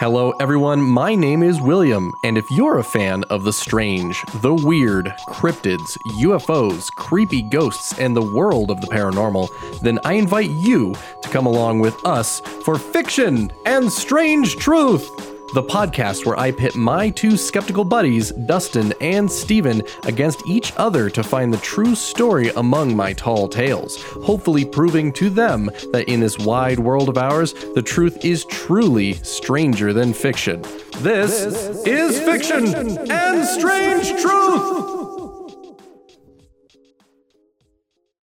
Hello everyone, my name is William, and if you're a fan of the strange, the weird, cryptids, UFOs, creepy ghosts, and the world of the paranormal, then I invite you to come along with us for Fiction and Strange Truth! The podcast where I pit my two skeptical buddies, Dustin and Steven, against each other to find the true story among my tall tales, hopefully proving to them that in this wide world of ours, the truth is truly stranger than fiction. This is Fiction and Strange Truth!